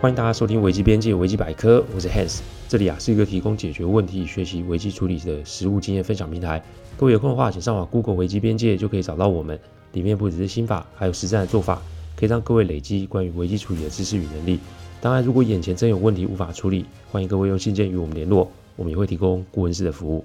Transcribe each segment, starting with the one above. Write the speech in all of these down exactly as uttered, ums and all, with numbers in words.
欢迎大家收听维基边界维基百科，我是 Hans， 这里啊是一个提供解决问题、学习维基处理的实务经验分享平台。各位有空的话，请上网 Google 维基边界就可以找到我们，里面不只是心法，还有实战的做法，可以让各位累积关于维基处理的知识与能力。当然，如果眼前真有问题无法处理，欢迎各位用信件与我们联络，我们也会提供顾问式的服务。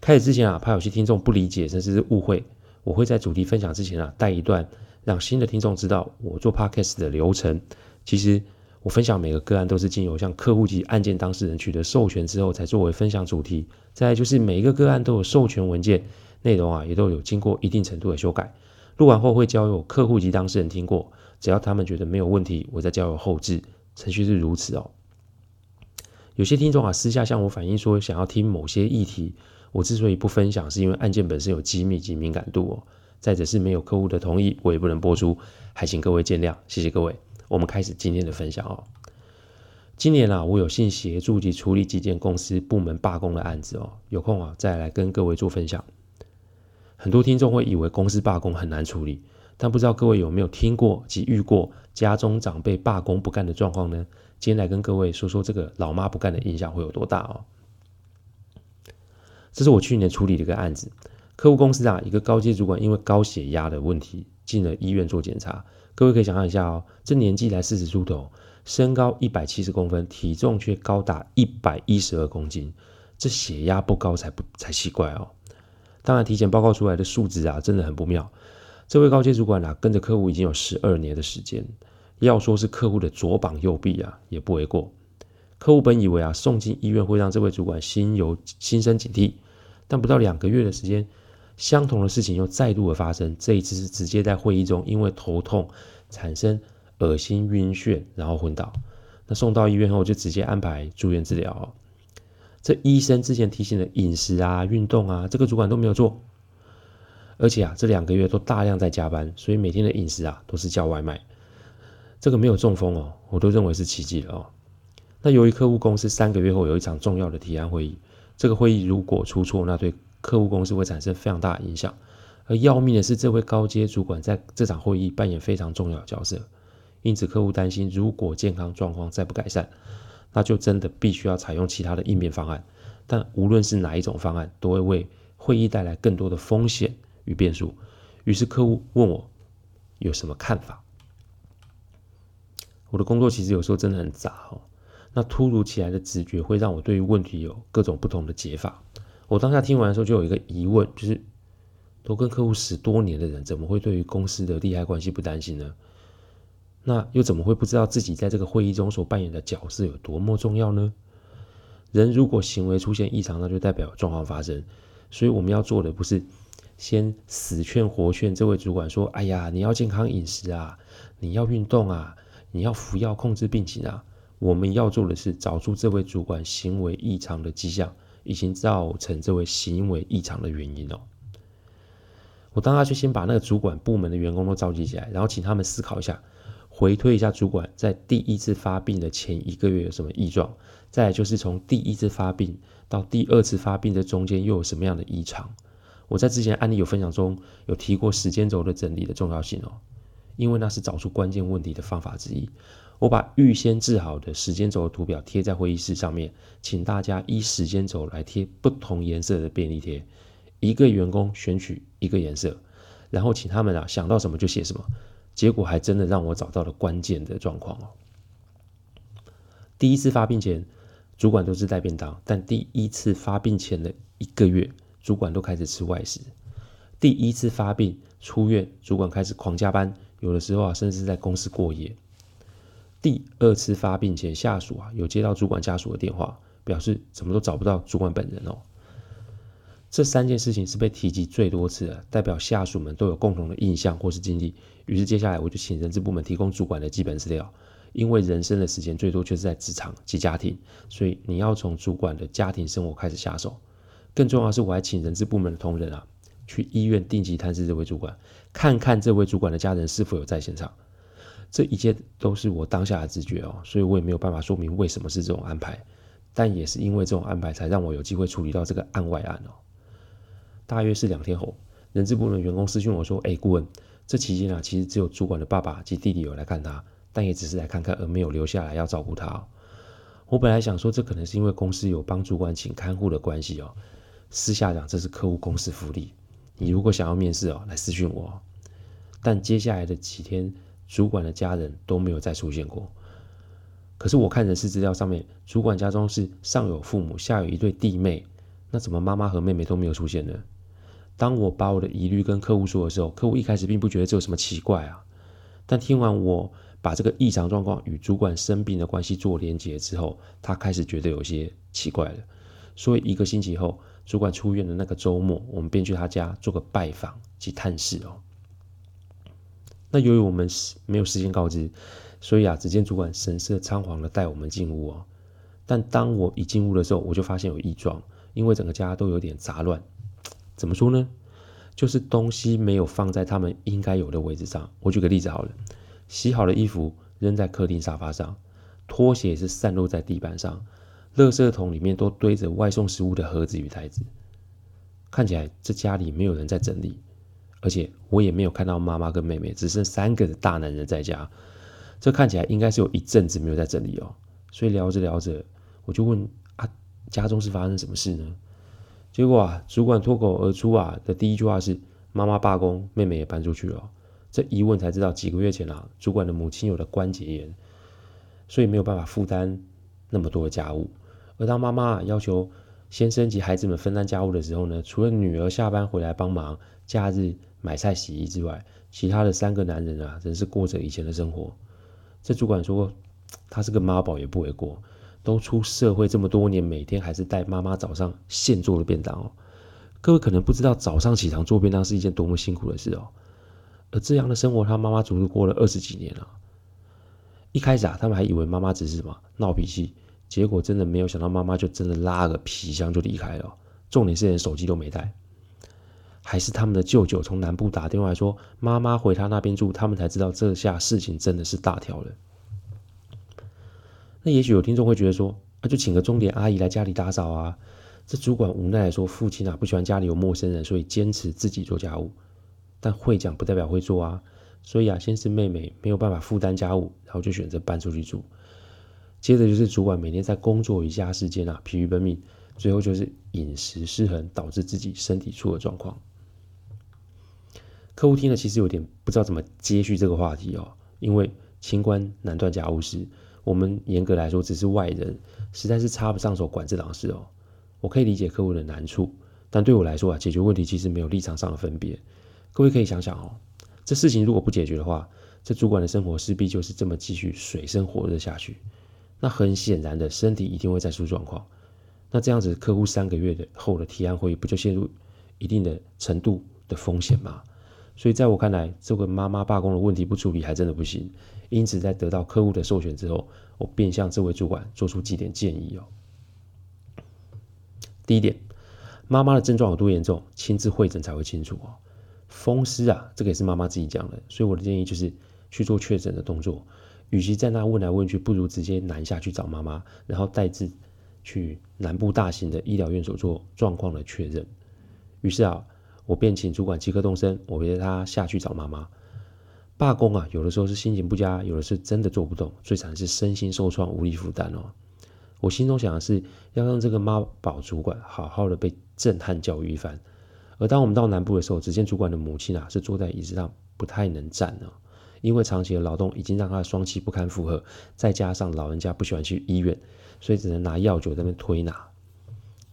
开始之前啊，怕有些听众不理解甚至是误会，我会在主题分享之前啊带一段，让新的听众知道我做 Podcast 的流程。其实我分享每个个案都是经由向客户及案件当事人取得授权之后才作为分享主题，再来就是每一个个案都有授权文件，内容啊也都有经过一定程度的修改，录完后会交由客户及当事人听过，只要他们觉得没有问题，我再交由后制，程序是如此哦。有些听众啊私下向我反映说想要听某些议题，我之所以不分享是因为案件本身有机密及敏感度哦，再者是没有客户的同意我也不能播出，还请各位见谅，谢谢各位。我们开始今天的分享哦。今年啊，我有幸协助及处理几件公司部门罢工的案子哦。有空啊，再来跟各位做分享。很多听众会以为公司罢工很难处理，但不知道各位有没有听过及遇过家中长辈罢工不干的状况呢？今天来跟各位说说这个老妈不干的影响会有多大哦。这是我去年处理的一个案子，客户公司啊，一个高阶主管因为高血压的问题进了医院做检查。各位可以想象一下哦，这年纪才四十出头，身高一百七十公分，体重却高达一百一十二公斤，这血压不高才不才奇怪哦。当然体检报告出来的数值啊真的很不妙，这位高阶主管啊跟着客户已经有十二年的时间，要说是客户的左膀右臂啊也不为过。客户本以为啊送进医院会让这位主管心有心生警惕，但不到两个月的时间，相同的事情又再度的发生，这一次是直接在会议中因为头痛产生恶心晕眩，然后昏倒。那送到医院后就直接安排住院治疗哦。这医生之前提醒的饮食啊、运动啊，这个主管都没有做，而且啊，这两个月都大量在加班，所以每天的饮食啊都是叫外卖。这个没有中风哦，我都认为是奇迹了哦。那由于客户公司三个月后有一场重要的提案会议，这个会议如果出错，那对客户公司会产生非常大的影响，而要命的是这位高阶主管在这场会议扮演非常重要的角色，因此客户担心如果健康状况再不改善，那就真的必须要采用其他的应变方案，但无论是哪一种方案都会为会议带来更多的风险与变数。于是客户问我有什么看法。我的工作其实有时候真的很杂哦，那突如其来的直觉会让我对于问题有各种不同的解法。我当下听完的时候就有一个疑问，就是都跟客户十多年的人，怎么会对于公司的利害关系不担心呢？那又怎么会不知道自己在这个会议中所扮演的角色有多么重要呢？人如果行为出现异常，那就代表有状况发生，所以我们要做的不是先死劝活劝这位主管说，哎呀，你要健康饮食啊，你要运动啊，你要服药控制病情啊，我们要做的是找出这位主管行为异常的迹象，已经造成这位行为异常的原因哦。我当下就先把那个主管部门的员工都召集起来，然后请他们思考一下，回推一下主管在第一次发病的前一个月有什么异状，再来就是从第一次发病到第二次发病的中间又有什么样的异常。我在之前案例有分享中有提过时间轴的整理的重要性哦，因为那是找出关键问题的方法之一。我把预先制好的时间轴的图表贴在会议室上面，请大家依时间轴来贴不同颜色的便利贴，一个员工选取一个颜色，然后请他们啊想到什么就写什么，结果还真的让我找到了关键的状况哦。第一次发病前，主管都是带便当，但第一次发病前的一个月，主管都开始吃外食。第一次发病出院，主管开始狂加班，有的时候啊甚至在公司过夜。第二次发病前，下属啊有接到主管家属的电话，表示怎么都找不到主管本人哦。这三件事情是被提及最多次的，代表下属们都有共同的印象或是经历。于是接下来我就请人事部门提供主管的基本资料，因为人生的时间最多却是在职场及家庭，所以你要从主管的家庭生活开始下手。更重要的是，我还请人事部门的同仁啊去医院定期探视这位主管，看看这位主管的家人是否有在现场。这一切都是我当下的直觉哦，所以我也没有办法说明为什么是这种安排，但也是因为这种安排才让我有机会处理到这个案外案哦。大约是两天后，人事部门员工私讯我说，哎，顾问，这期间啊，其实只有主管的爸爸及弟弟有来看他，但也只是来看看而没有留下来要照顾他哦。我本来想说这可能是因为公司有帮主管请看护的关系哦，私下讲这是客户公司福利，你如果想要面试哦，来私讯我哦。但接下来的几天，主管的家人都没有再出现过。可是我看人事资料上面，主管家中是上有父母，下有一对弟妹，那怎么妈妈和妹妹都没有出现呢？当我把我的疑虑跟客户说的时候，客户一开始并不觉得这有什么奇怪啊。但听完我把这个异常状况与主管生病的关系做连结之后，他开始觉得有些奇怪了。所以一个星期后，主管出院的那个周末，我们便去他家做个拜访及探视哦。那由于我们没有事先告知，所以啊，只见主管神色仓皇的带我们进屋哦。但当我一进屋的时候，我就发现有异状，因为整个家都有点杂乱。怎么说呢？就是东西没有放在他们应该有的位置上。我举个例子好了，洗好的衣服扔在客厅沙发上，拖鞋也是散落在地板上，垃圾桶里面都堆着外送食物的盒子与袋子。看起来这家里没有人在整理。而且我也没有看到妈妈跟妹妹，只剩三个大男人在家，这看起来应该是有一阵子没有在整理哦。所以聊着聊着，我就问啊，家中是发生什么事呢？结果啊，主管脱口而出啊的第一句话是：妈妈罢工，妹妹也搬出去了哦。这一问才知道，几个月前啊，主管的母亲有了关节炎，所以没有办法负担那么多的家务。而当妈妈要求先生及孩子们分担家务的时候呢，除了女儿下班回来帮忙，假日买菜洗衣之外，其他的三个男人啊，真是过着以前的生活。这主管说他是个妈宝也不为过，都出社会这么多年，每天还是带妈妈早上现做的便当哦。各位可能不知道，早上起床做便当是一件多么辛苦的事哦。而这样的生活，他妈妈足足过了二十几年了。一开始啊，他们还以为妈妈只是什么闹脾气，结果真的没有想到，妈妈就真的拉个皮箱就离开了哦。重点是连手机都没带。还是他们的舅舅从南部打电话来说妈妈回他那边住，他们才知道这下事情真的是大条了。那也许有听众会觉得说啊，就请个钟点阿姨来家里打扫啊。这主管无奈来说，父亲啊不喜欢家里有陌生人，所以坚持自己做家务。但会讲不代表会做啊，所以啊先是妹妹没有办法负担家务，然后就选择搬出去住。接着就是主管每天在工作与家事间啊疲于奔命，最后就是饮食失衡导致自己身体出了状况。客户听了其实有点不知道怎么接续这个话题哦，因为清官难断家务事，我们严格来说只是外人，实在是插不上手管这档事哦。我可以理解客户的难处，但对我来说啊，解决问题其实没有立场上的分别。各位可以想想哦，这事情如果不解决的话，这主管的生活势必就是这么继续水深火热下去。那很显然的，身体一定会再出状况。那这样子，客户三个月的后的提案会议不就陷入一定的程度的风险吗？所以在我看来，这个妈妈罢工的问题不处理还真的不行。因此在得到客户的授权之后，我便向这位主管做出几点建议哦。第一点，妈妈的症状有多严重，亲自会诊才会清楚哦。风湿啊，这个也是妈妈自己讲的，所以我的建议就是去做确诊的动作。与其在那问来问去，不如直接南下去找妈妈，然后带至去南部大型的医疗院所做状况的确认。于是啊，我便请主管即刻动身，我陪他下去找妈妈。罢工啊，有的时候是心情不佳，有的是真的做不动，最惨是身心受创，无力负担哦。我心中想的是要让这个妈宝主管好好的被震撼教育一番。而当我们到南部的时候，只见主管的母亲啊是坐在椅子上不太能站哦，因为长期的劳动已经让她的双膝不堪负荷，再加上老人家不喜欢去医院，所以只能拿药酒在那边推拿。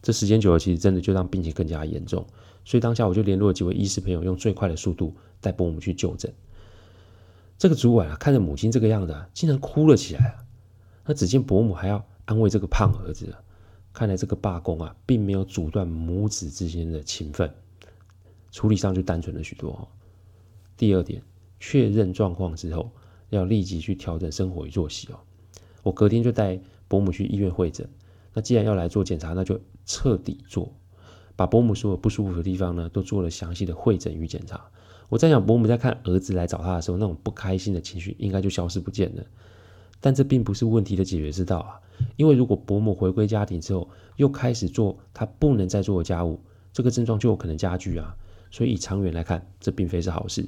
这时间久了，其实真的就让病情更加严重。所以当下我就联络了几位医师朋友，用最快的速度带伯母去就诊。这个主管啊，看着母亲这个样子啊，竟然哭了起来啊。那只见伯母还要安慰这个胖儿子啊，看来这个罢工啊，并没有阻断母子之间的情分，处理上就单纯了许多哦。第二点，确认状况之后，要立即去调整生活与作息哦。我隔天就带伯母去医院会诊。那既然要来做检查，那就彻底做。把伯母所有不舒服的地方呢，都做了详细的会诊与检查。我在想，伯母在看儿子来找他的时候，那种不开心的情绪应该就消失不见了。但这并不是问题的解决之道啊，因为如果伯母回归家庭之后，又开始做他不能再做的家务，这个症状就有可能加剧啊。所以以长远来看，这并非是好事。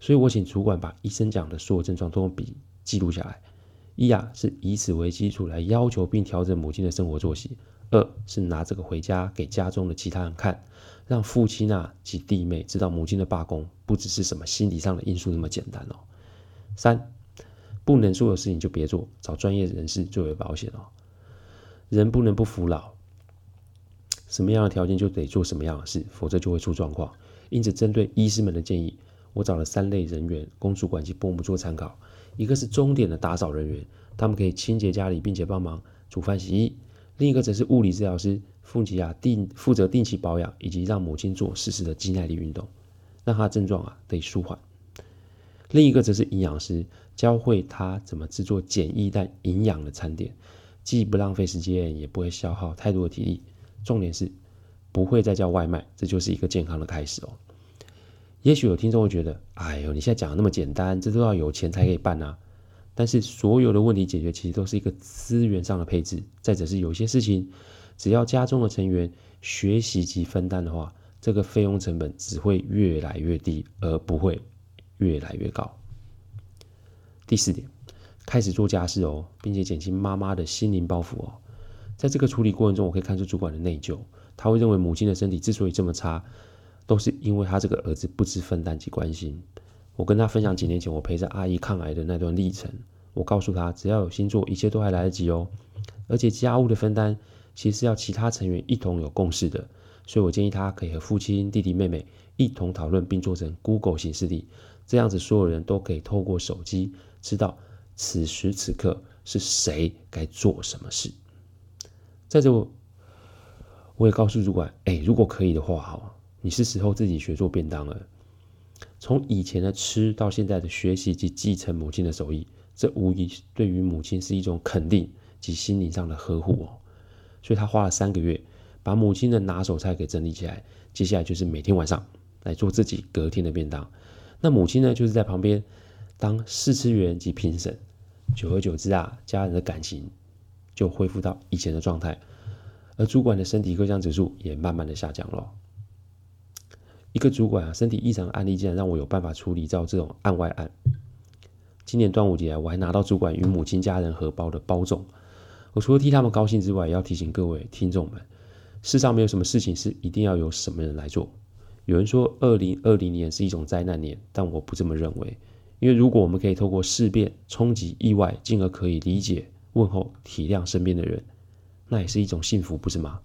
所以我请主管把医生讲的所有症状都用笔记录下来。一啊是以此为基础来要求并调整母亲的生活作息，二是拿这个回家给家中的其他人看，让父亲啊及弟妹知道母亲的罢工不只是什么心理上的因素那么简单哦。三，不能做的事情就别做，找专业人士最为保险哦。人不能不服老，什么样的条件就得做什么样的事，否则就会出状况。因此针对医师们的建议，我找了三类人员供主管及伯母做参考。一个是钟点的打扫人员，他们可以清洁家里并且帮忙煮饭洗衣；另一个则是物理治疗师，负责啊定负责定期保养以及让母亲做适时的肌耐力运动，让她症状啊得以舒缓；另一个则是营养师，教会她怎么制作简易但营养的餐点，既不浪费时间也不会消耗太多的体力，重点是不会再叫外卖，这就是一个健康的开始哦。也许有听众会觉得，哎呦，你现在讲的那么简单，这都要有钱才可以办啊。但是所有的问题解决其实都是一个资源上的配置，再者是有些事情，只要家中的成员学习及分担的话，这个费用成本只会越来越低，而不会越来越高。第四点，开始做家事哦，并且减轻妈妈的心灵包袱哦。在这个处理过程中，我可以看出主管的内疚，他会认为母亲的身体之所以这么差，都是因为他这个儿子不知分担及关心。我跟他分享几年前我陪着阿姨抗癌的那段历程，我告诉他，只要有心做，一切都还来得及哦。而且家务的分担其实是要其他成员一同有共识的，所以我建议他可以和父亲、弟弟、妹妹一同讨论，并做成 Google 形式例，这样子所有人都可以透过手机知道此时此刻是谁该做什么事。在这我，我也告诉主管，哎，如果可以的话，好，你是时候自己学做便当了。从以前的吃到现在的学习及继承母亲的手艺，这无疑对于母亲是一种肯定及心灵上的呵护哦。所以他花了三个月把母亲的拿手菜给整理起来，接下来就是每天晚上来做自己隔天的便当。那母亲呢，就是在旁边当试吃员及评审。久而久之啊，家人的感情就恢复到以前的状态，而主管的身体各项指数也慢慢的下降了。一个主管啊，身体异常的案例竟然让我有办法处理到这种案外案。今年端午节啊，我还拿到主管与母亲家人荷包的包粽。我除了替他们高兴之外，也要提醒各位听众们，世上没有什么事情是一定要由什么人来做。有人说二零二零年是一种灾难年，但我不这么认为，因为如果我们可以透过事变、冲击、意外，进而可以理解、问候、体谅身边的人，那也是一种幸福，不是吗？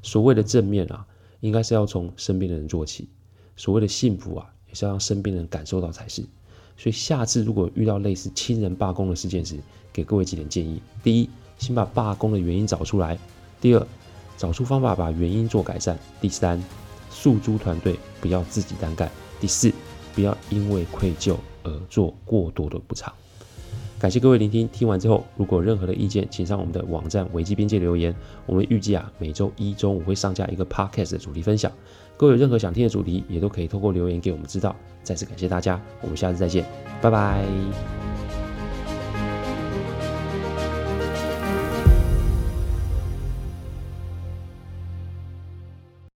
所谓的正面啊，应该是要从身边的人做起，所谓的幸福啊，也是要让身边人感受到才是。所以下次如果遇到类似亲人罢工的事件时，给各位几点建议：第一，先把罢工的原因找出来；第二，找出方法把原因做改善；第三，诉诸团队，不要自己单干；第四，不要因为愧疚而做过多的补偿。感谢各位聆听，听完之后如果有任何的意见，请上我们的网站危机边界留言。我们预计啊每周一中午会上架一个 Podcast 的主题分享，各位有任何想听的主题也都可以透过留言给我们知道。再次感谢大家，我们下次再见，拜拜。